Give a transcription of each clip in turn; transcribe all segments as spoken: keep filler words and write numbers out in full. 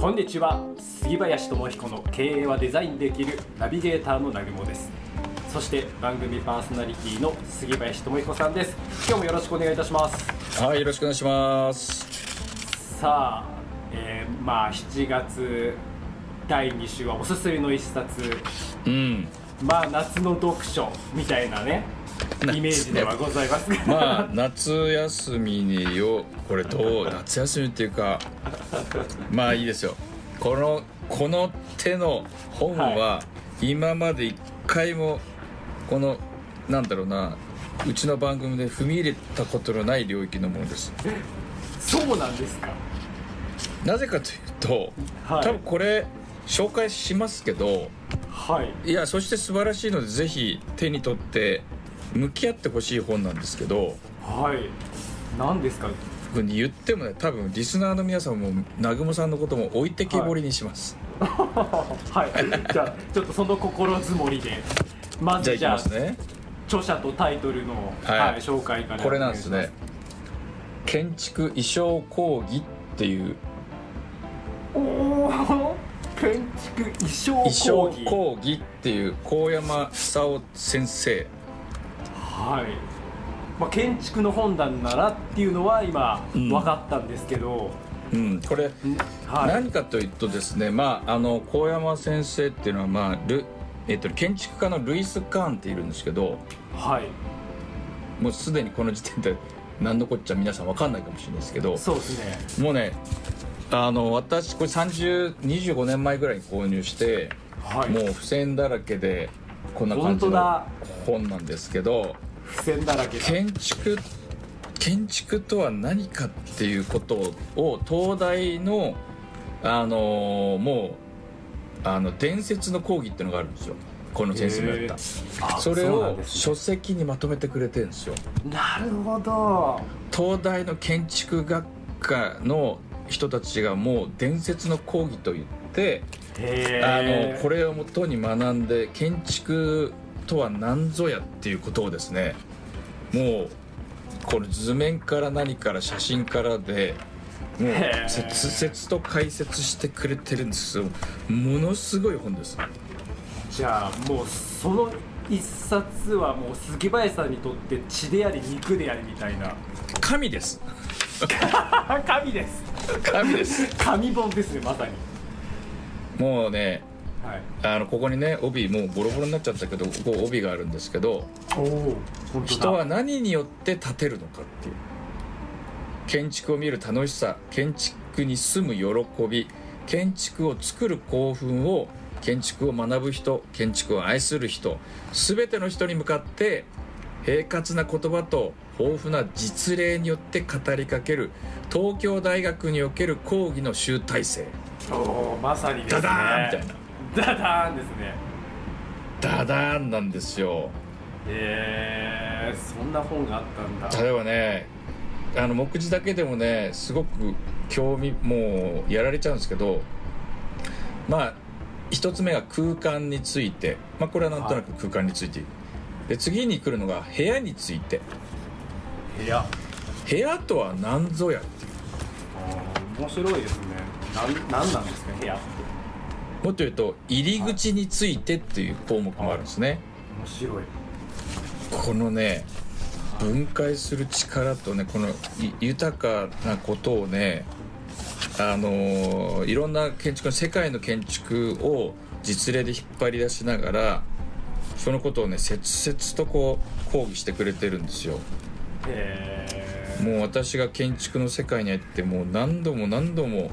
こんにちは、杉林智彦の経営はデザインできるナビゲーターのなぐもです。そして番組パーソナリティの杉林智彦さんです。今日もよろしくお願いいたします。はい、よろしくお願いします。さあ、えー、まあしちがつだいに週はおすすめの一冊、うん、まあ夏の読書みたいなねイメージではございますが、まあ夏休みによこれどう夏休みっていうかまあいいですよ。このこの手の本は今まで一回もこのなんだろうなうちの番組で踏み入れたことのない領域のものです。そうなんですか。なぜかというと、はい、多分これ紹介しますけど、はい、いやそして素晴らしいのでぜひ手に取って向き合ってほしい本なんですけど、はい、何ですか。言ってもね、多分リスナーの皆さんもなぐもさんのことも置いてけぼりにします。はい、はい、じゃあちょっとその心づもりで、まずじゃあ、じゃあいきますね、著者とタイトルの、はいはい、紹介から。これなんですね。建築衣装講義っていう。お建築衣装講義。衣装講義っていう神山久夫先生。はい、まあ、建築の本なんだなっていうのは今分かったんですけど、うんうん、これ、はい、何かというとですね、まあ、あの神山先生っていうのは、まあルえっと、建築家のルイス・カーンっているんですけど、はい、もうすでにこの時点で何のこっちゃ皆さん分かんないかもしれないですけど、そうですね、もうねあの私これさんじゅう、にじゅうごねんまえぐらいに購入して、はい、もう付箋だらけでこんな感じの本なんですけど、付箋だらけだ。建築、建築とは何かっていうことを東大の、あのー、もうあの伝説の講義っていうのがあるんですよ。この先生もやった。それを書籍にまとめてくれてるんですよ。なるほど。東大の建築学科の人たちがもう伝説の講義と言ってあのこれをもとに学んで建築とは何ぞやっていうことをですね、もうこれ図面から何から写真からでもう切々と解説してくれてるんですよ。ものすごい本です。じゃあもうその一冊はもう杉林さんにとって血であり肉でありみたいな神です神です神です神本ですね、まさに。もうね、はい、あのここにね帯もうボロボロになっちゃったけど、ここ帯があるんですけど、お人は何によって建てるのかっていう、建築を見る楽しさ、建築に住む喜び、建築を作る興奮を、建築を学ぶ人、建築を愛する人、全ての人に向かって平滑な言葉と豊富な実例によって語りかける東京大学における講義の集大成。おまさにですね、ダダーンみたいな。ダダーンですね。ダダーンなんですよ。えー、そんな本があったんだ。例えばね、あの目次だけでもねすごく興味もうやられちゃうんですけど、まあ一つ目が空間について、まあこれはなんとなく空間について、で次に来るのが部屋について、部屋部屋とは何ぞやっていう。あ、面白いですね。なん、なんなんですか部屋って。もっと言うと入り口についてっていう項目もあるんですね。面白い。このね分解する力とね、この豊かなことをね、あのいろんな建築の世界の建築を実例で引っ張り出しながらそのことをね切々とこう講義してくれてるんですよ。へー。もう私が建築の世界に入ってもう何度も何度も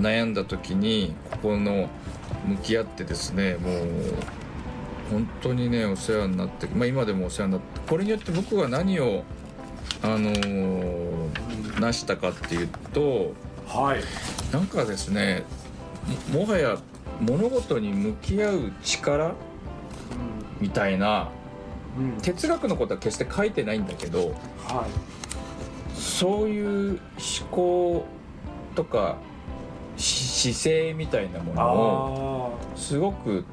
悩んだ時にここの向き合ってですね、もう本当にねお世話になって、まあ、今でもお世話になって、これによって僕は何をあのー、成したかっていうと、はい、なんかですね も, もはや物事に向き合う力みたいな、うんうん、哲学のことは決して書いてないんだけど、はい、そういう思考とか姿勢みたいなものをすごく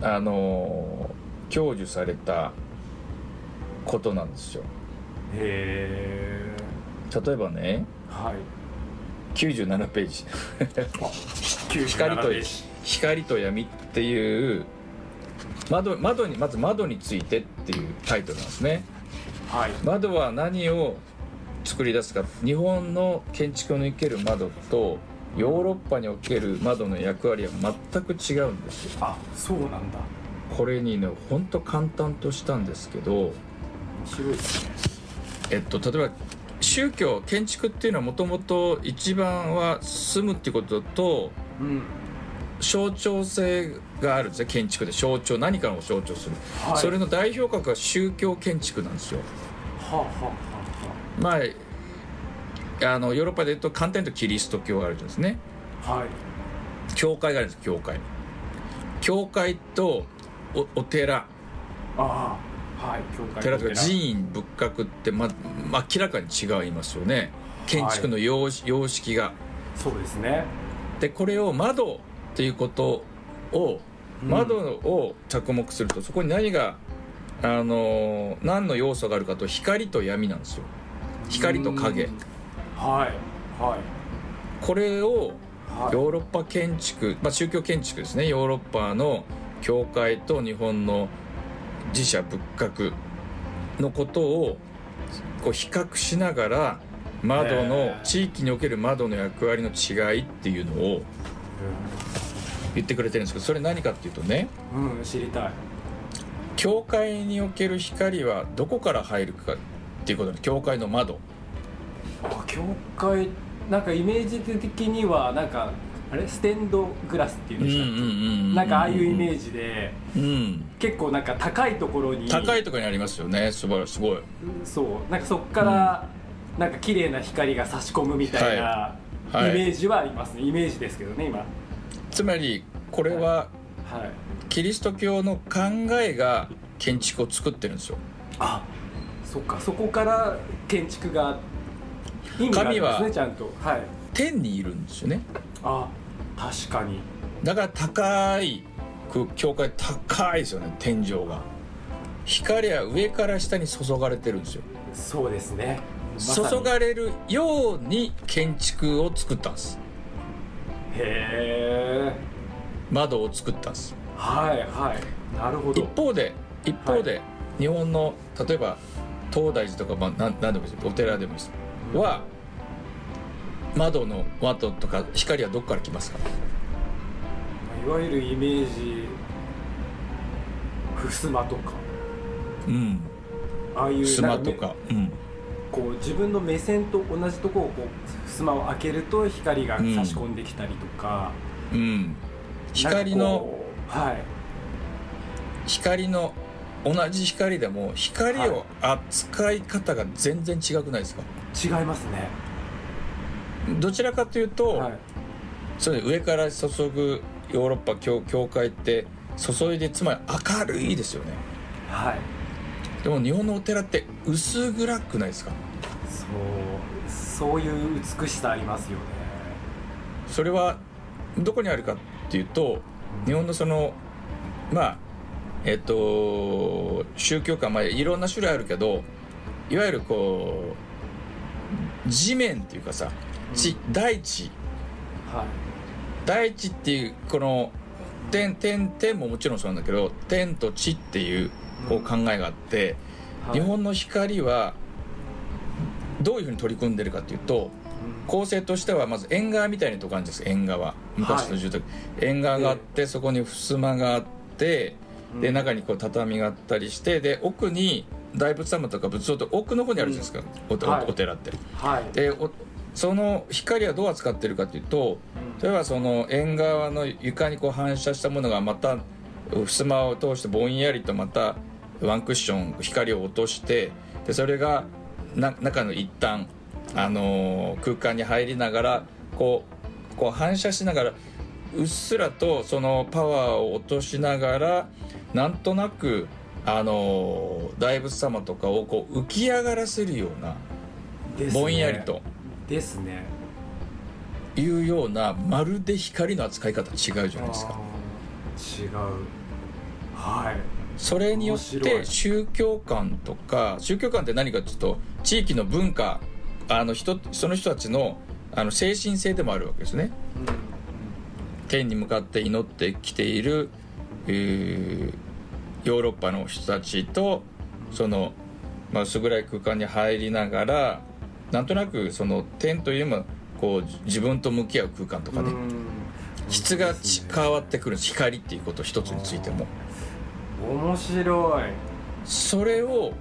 あ、あのー、享受されたことなんですよ。へー。例えばね、はい、きゅうじゅうななページ光と光と闇っていう窓、窓にまず窓についてっていうタイトルなんですね、はい、窓は何を作り出すか。日本の建築における窓とヨーロッパにおける窓の役割は全く違うんですよ。あ、そうなんだ。これにね、ほんと簡単としたんですけど面白いですね。えっと、例えば宗教、建築っていうのはもともと一番は住むっていうことと、うん、象徴性があるんですね。建築で象徴、何かを象徴する、はい、それの代表格が宗教建築なんですよ。はあはあはあ、まああのヨーロッパでいうと簡単に言うとキリスト教があるんですね、はい、教会があるんです。教会教会と お, お寺あ、はい、教会寺とか寺院仏閣って、ま、明らかに違いますよね、建築の 様,、はい、様式が。そうですね。でこれを窓っていうことを、うん、窓を着目するとそこに何があの何の要素があるかと、光と闇なんですよ。光と影、はいはい、これをヨーロッパ建築、まあ、宗教建築ですね。ヨーロッパの教会と日本の寺社仏閣のことをこう比較しながら、窓の地域における窓の役割の違いっていうのを言ってくれてるんですけど、それ何かっていうとね、うん、知りたい。教会における光はどこから入るかっていうことで、教会の窓、教会、なんかイメージ的にはなんかあれステンドグラスっていうんですか、うんうんうん、なんかああいうイメージで、うん、結構なんか高いところに高いところにありますよね。すごいすごい。そう、なんかそこから、うん、なんか綺麗な光が差し込むみたいなイメージはありますね、はいはい、イメージですけどね今。つまりこれは、はいはい、キリスト教の考えが建築を作ってるんですよ。あ、そっか、そこから建築が神は天にいるんですよね。あ、確かに。だから高い教会、高いですよね、天井が。光は上から下に注がれてるんですよ。そうですね、ま、注がれるように建築を作ったんです。へー、窓を作ったんです。はいはい、なるほど。一方で一方で、はい、日本の例えば東大寺とか、まあ、何でもいいです、お寺でもいいですは、窓の窓とか光はどこから来ますか。いわゆるイメージ、襖とか、うん、ああいう襖とか、うん、こう自分の目線と同じところをこう襖を開けると光が差し込んできたりとか、うんうん、光の、はい、光の同じ光でも光を扱い方が全然違くないですか。違いますね。どちらかというと、はい、それ上から注ぐヨーロッパ 教, 教会って注いで、つまり明るいですよね。はい。でも日本のお寺って薄暗くないですか。そう、そういう美しさありますよね。それはどこにあるかっていうと、日本のそのまあえっと宗教観、まあ、いろんな種類あるけど、いわゆるこう地面っていうかさ、地、大地、はい、大地っていうこの天天天ももちろんそうなんだけど、天と地っていうこう考えがあって、はい、日本の光はどういうふうに取り組んでるかっていうと、構成としてはまず縁側みたいなとこあるんです。縁側、昔の住宅、はい、縁側があってそこに襖があって、うん、で中にこう畳があったりして、で奥に大仏様とか仏像と奥の方にあるじゃないですか、うん、お, お,、はい、お寺って、はい、でその光はどう扱ってるかというと、例えばその縁側の床にこう反射したものがまた襖を通してぼんやりとまたワンクッション光を落として、でそれがな中の一旦、あのー、空間に入りながらこ う, こう反射しながらうっすらとそのパワーを落としながら、なんとなくあの大仏様とかをこう浮き上がらせるような、ぼんやりとですね、いうような、まるで光の扱い方違うじゃないですか。違う、はい。それによって宗教観とか、宗教観って何かちょっと地域の文化、あの人その人たちのあの精神性でもあるわけですね、うん、天に向かって祈ってきている、えー、ヨーロッパの人たちとその、まあ、薄暗い空間に入りながらなんとなくその天というよりもこう自分と向き合う空間とかね、質が変わってくる光っていうこと一つについても面白い。それを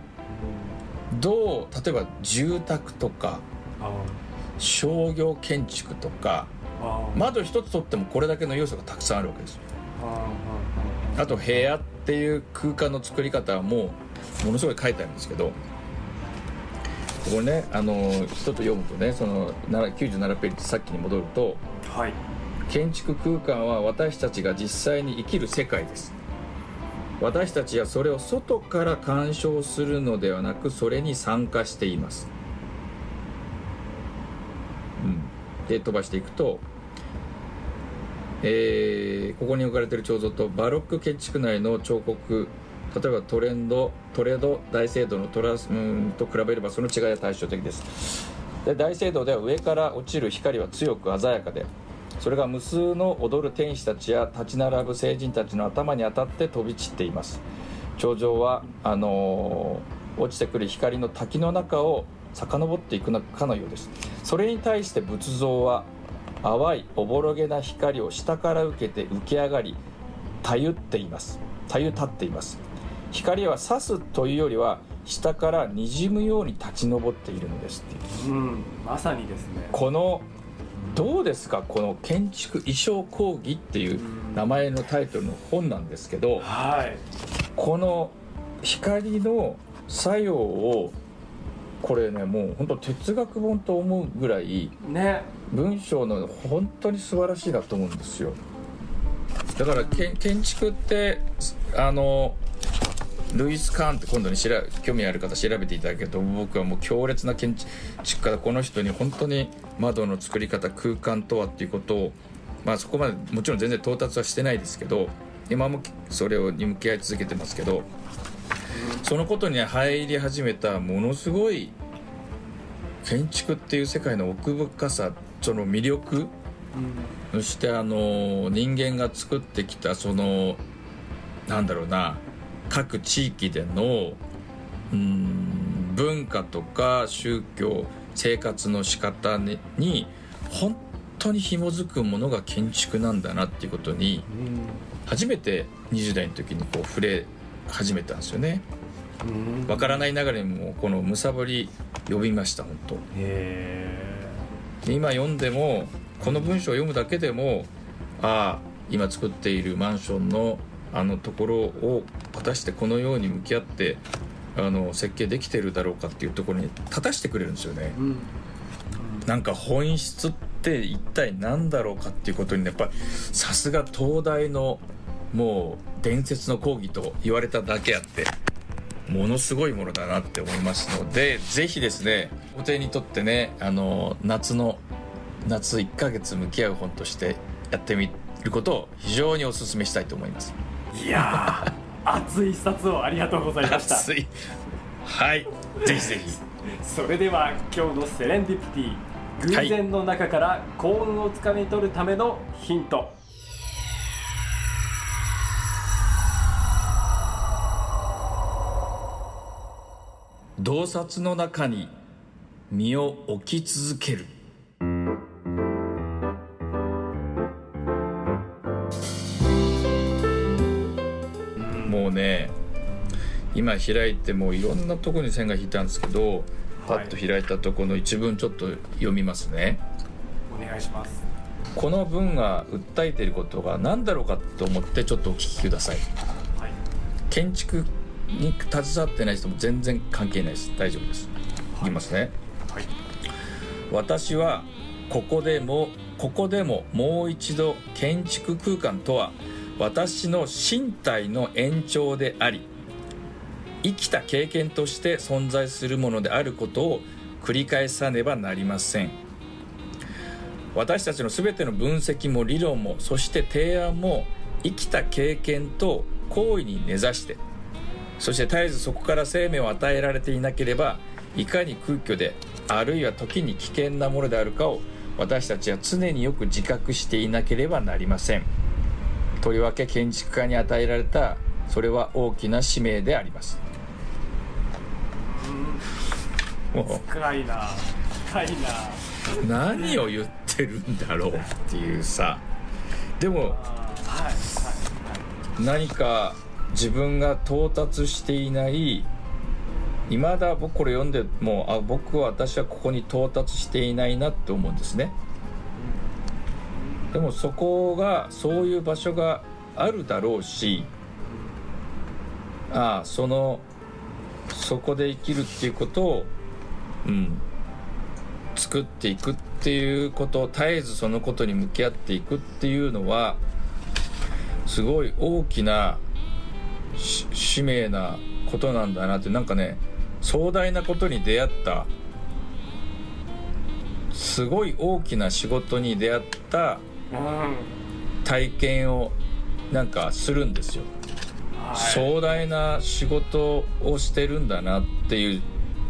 どう例えば住宅とか商業建築とか窓一つとってもこれだけの要素がたくさんあるわけですよ。あと部屋っていう空間の作り方はもうものすごい書いてあるんですけど、これね、あのー、ちょっと読むとね、そのきゅうじゅうななページさっきに戻ると、はい、建築空間は私たちが実際に生きる世界です。私たちはそれを外から干渉するのではなくそれに参加しています、うん、で飛ばしていくと、えー、ここに置かれている彫像とバロック建築内の彫刻、例えばトレンド、トレード大聖堂のトラスうんと比べればその違いは対照的です。で大聖堂では上から落ちる光は強く鮮やかで、それが無数の踊る天使たちや立ち並ぶ聖人たちの頭に当たって飛び散っています。頂上はあのー、落ちてくる光の滝の中を遡っていくかのようです。それに対して仏像は淡いおぼろげな光を下から受けて浮き上がりたゆっていますたゆ立っています。光は刺すというよりは下からにじむように立ち上っているのですっていう、うん、まさにですね。このどうですか、この建築衣装講義っていう名前のタイトルの本なんですけど、はい、この光の作用をこれね、もう本当哲学本と思うぐらい、ね、文章の本当に素晴らしいなと思うんですよ。だからけ建築ってあのルイス・カーンって今度にしら興味ある方調べていただけると、僕はもう強烈な建築家だ、この人に本当に窓の作り方、空間とはっていうことを、まあそこまでもちろん全然到達はしてないですけど、今もそれに向き合い続けてますけど、そのことに入り始めたものすごい建築っていう世界の奥深さ、その魅力、そしてあの人間が作ってきたそのなんだろうな、各地域でのうーん文化とか宗教、生活の仕方に本当に紐づくものが建築なんだなっていうことに初めてにじゅう代の時にこう触れ始めたんですよね。わからないながらにもこのむさぼり読みました本当。へー。今読んでもこの文章を読むだけでも、ああ今作っているマンションのあのところを果たしてこのように向き合ってあの設計できてるだろうかっていうところに立たしてくれるんですよね、うんうん、なんか本質って一体何だろうかっていうことに、ね、やっぱりさすが東大のもう伝説の講義と言われただけあってものすごいものだなって思いますので、ぜひですね、お手にとってね、あの夏の夏いっかげつ向き合う本としてやってみることを非常にお勧めしたいと思います。いや熱い一冊をありがとうございました。熱い、はいぜひぜひそれでは今日のセレンディピティ、偶然の中から幸運をつかみ取るためのヒント、はい、洞察の中に身を置き続ける。もうね、今開いてもういろんなとこに線が引いたんですけど、パッと開いたとこの一文ちょっと読みますね、はい、お願いします。この文が訴えていることが何だろうかと思ってちょっとお聞きください、はい、建築に携わってない人も全然関係ないです、大丈夫です、はい、いきますね、はい、私はここでもここでももう一度建築空間とは私の身体の延長であり、生きた経験として存在するものであることを繰り返さねばなりません。私たちの全ての分析も理論も、そして提案も生きた経験と行為に根ざして、そして絶えずそこから生命を与えられていなければ、いかに空虚であるいは時に危険なものであるかを私たちは常によく自覚していなければなりません。とりわけ建築家に与えられた、それは大きな使命であります。うん、深いな、深いな。何を言ってるんだろうっていうさ。でも、はいはいはい、何か自分が到達していない、いまだ僕これ読んでもう、あ、僕は私はここに到達していないなって思うんですね。でもそこが、そういう場所があるだろうし、ああ、そのそこで生きるっていうことを、うん、作っていくっていうことを、絶えずそのことに向き合っていくっていうのはすごい大きな使命なことなんだなって、なんかね、壮大なことに出会った、すごい大きな仕事に出会った体験をなんかするんですよ。壮大な仕事をしてるんだなっていう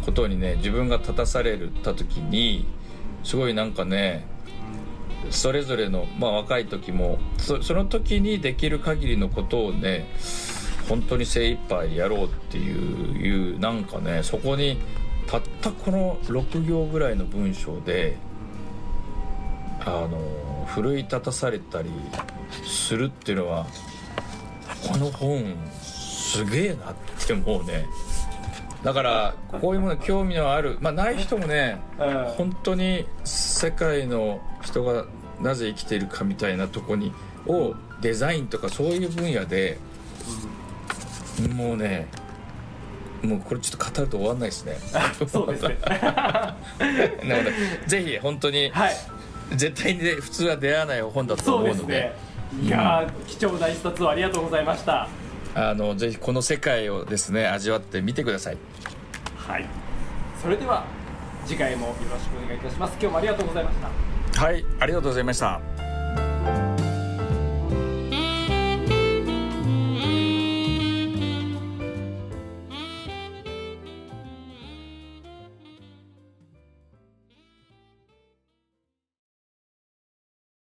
ことにね、自分が立たされた時にすごいなんかね、それぞれの、まあ、若い時も そ, その時にできる限りのことをね、本当に精一杯やろうっていう、いうなんかね、そこにたったこのろく行ぐらいの文章であの奮い立たされたりするっていうのは、この本すげえなってもうね、だからこういうもの興味のある、まあない人もね、本当に世界の人がなぜ生きているかみたいなとこにをデザインとかそういう分野でもうね、もうこれちょっと語ると終わんないですね。そうですね。なのでぜひ本当に、はい、絶対に普通は出会わない本だと思うので。そうですね。いや、うん、貴重な一冊をありがとうございました。あのぜひこの世界をですね、味わってみてください。はい、それでは次回もよろしくお願いいたします。今日もありがとうございました。はい、ありがとうございました。